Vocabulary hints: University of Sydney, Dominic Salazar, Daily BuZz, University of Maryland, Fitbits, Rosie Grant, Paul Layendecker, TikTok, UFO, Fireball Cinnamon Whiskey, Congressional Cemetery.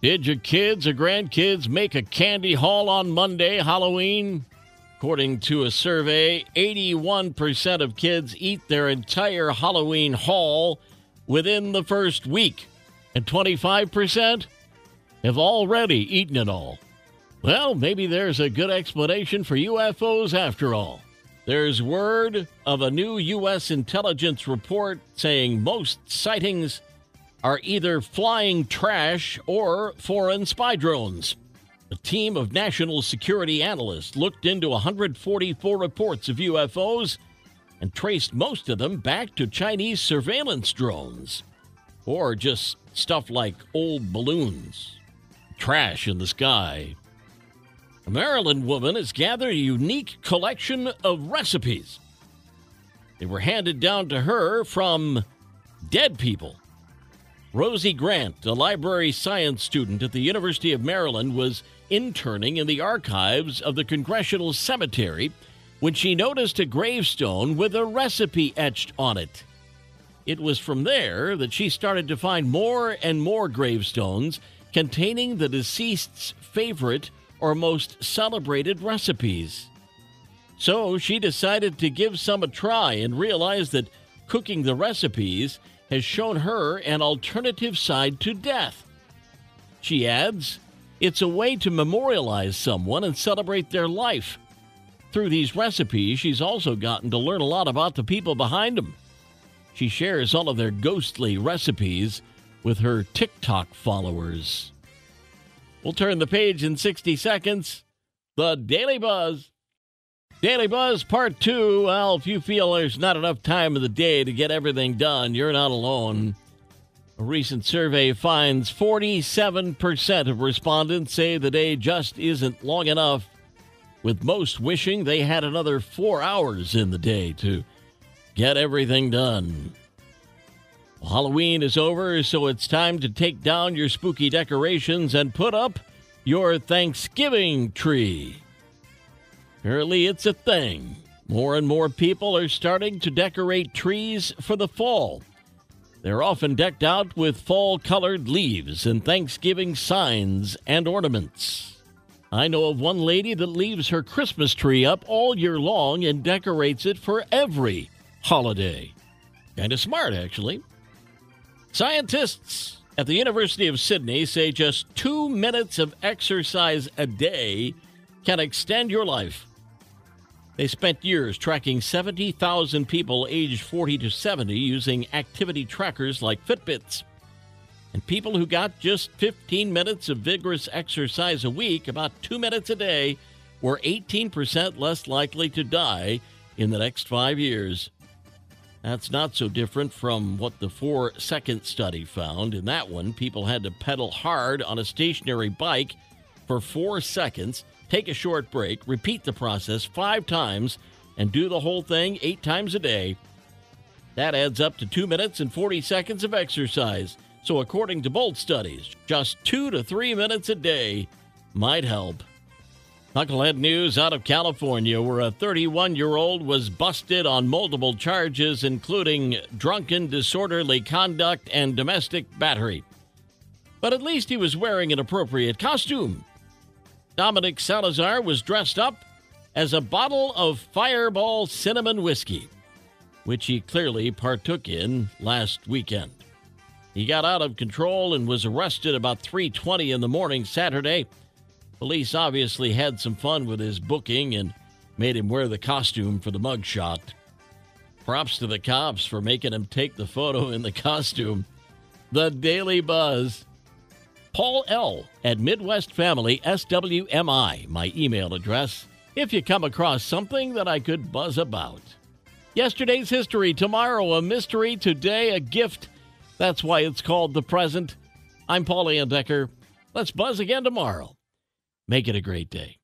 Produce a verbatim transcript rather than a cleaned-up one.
Did your kids or grandkids make a candy haul on Monday, Halloween? According to a survey, eighty-one percent of kids eat their entire Halloween haul within the first week, and twenty-five percent have already eaten it all. Well, maybe there's a good explanation for U F Os after all. There's word of a new U S intelligence report saying most sightings are either flying trash or foreign spy drones. A team of national security analysts looked into one hundred forty-four reports of U F Os and traced most of them back to Chinese surveillance drones or just stuff like old balloons, trash in the sky. A Maryland woman has gathered a unique collection of recipes. They were handed down to her from dead people. Rosie Grant, a library science student at the University of Maryland, was interning in the archives of the Congressional Cemetery when she noticed a gravestone with a recipe etched on it. It was from there that she started to find more and more gravestones containing the deceased's favorite or most celebrated recipes. So she decided to give some a try and realized that cooking the recipes has shown her an alternative side to death. She adds, it's a way to memorialize someone and celebrate their life. Through these recipes, she's also gotten to learn a lot about the people behind them. She shares all of their ghostly recipes with her TikTok followers. We'll turn the page in sixty seconds. The Daily Buzz. Daily Buzz Part two. Well, if you feel there's not enough time of the day to get everything done, you're not alone. A recent survey finds forty-seven percent of respondents say the day just isn't long enough, with most wishing they had another four hours in the day to get everything done. Well, Halloween is over, so it's time to take down your spooky decorations and put up your Thanksgiving tree. Apparently, it's a thing. More and more people are starting to decorate trees for the fall. They're often decked out with fall-colored leaves and Thanksgiving signs and ornaments. I know of one lady that leaves her Christmas tree up all year long and decorates it for every holiday. Kind of smart, actually. Scientists at the University of Sydney say just two minutes of exercise a day can extend your life. They spent years tracking seventy thousand people aged forty to seventy using activity trackers like Fitbits. And people who got just fifteen minutes of vigorous exercise a week, about two minutes a day, were eighteen percent less likely to die in the next five years. That's not so different from what the four-second study found. In that one, people had to pedal hard on a stationary bike for four seconds, take a short break, repeat the process five times, and do the whole thing eight times a day. That adds up to two minutes and forty seconds of exercise. So according to both studies, just two to three minutes a day might help. Knucklehead news out of California, where a thirty-one-year-old was busted on multiple charges, including drunken disorderly conduct and domestic battery. But at least he was wearing an appropriate costume. Dominic Salazar was dressed up as a bottle of Fireball Cinnamon Whiskey, which he clearly partook in last weekend. He got out of control and was arrested about three twenty in the morning Saturday. Police obviously had some fun with his booking and made him wear the costume for the mugshot. Props to the cops for making him take the photo in the costume. The Daily Buzz. Paul L. at Midwest Family S W M I, my email address, if you come across something that I could buzz about. Yesterday's history, tomorrow a mystery, today a gift. That's why it's called The Present. I'm Paul Layendecker. Let's buzz again tomorrow. Make it a great day.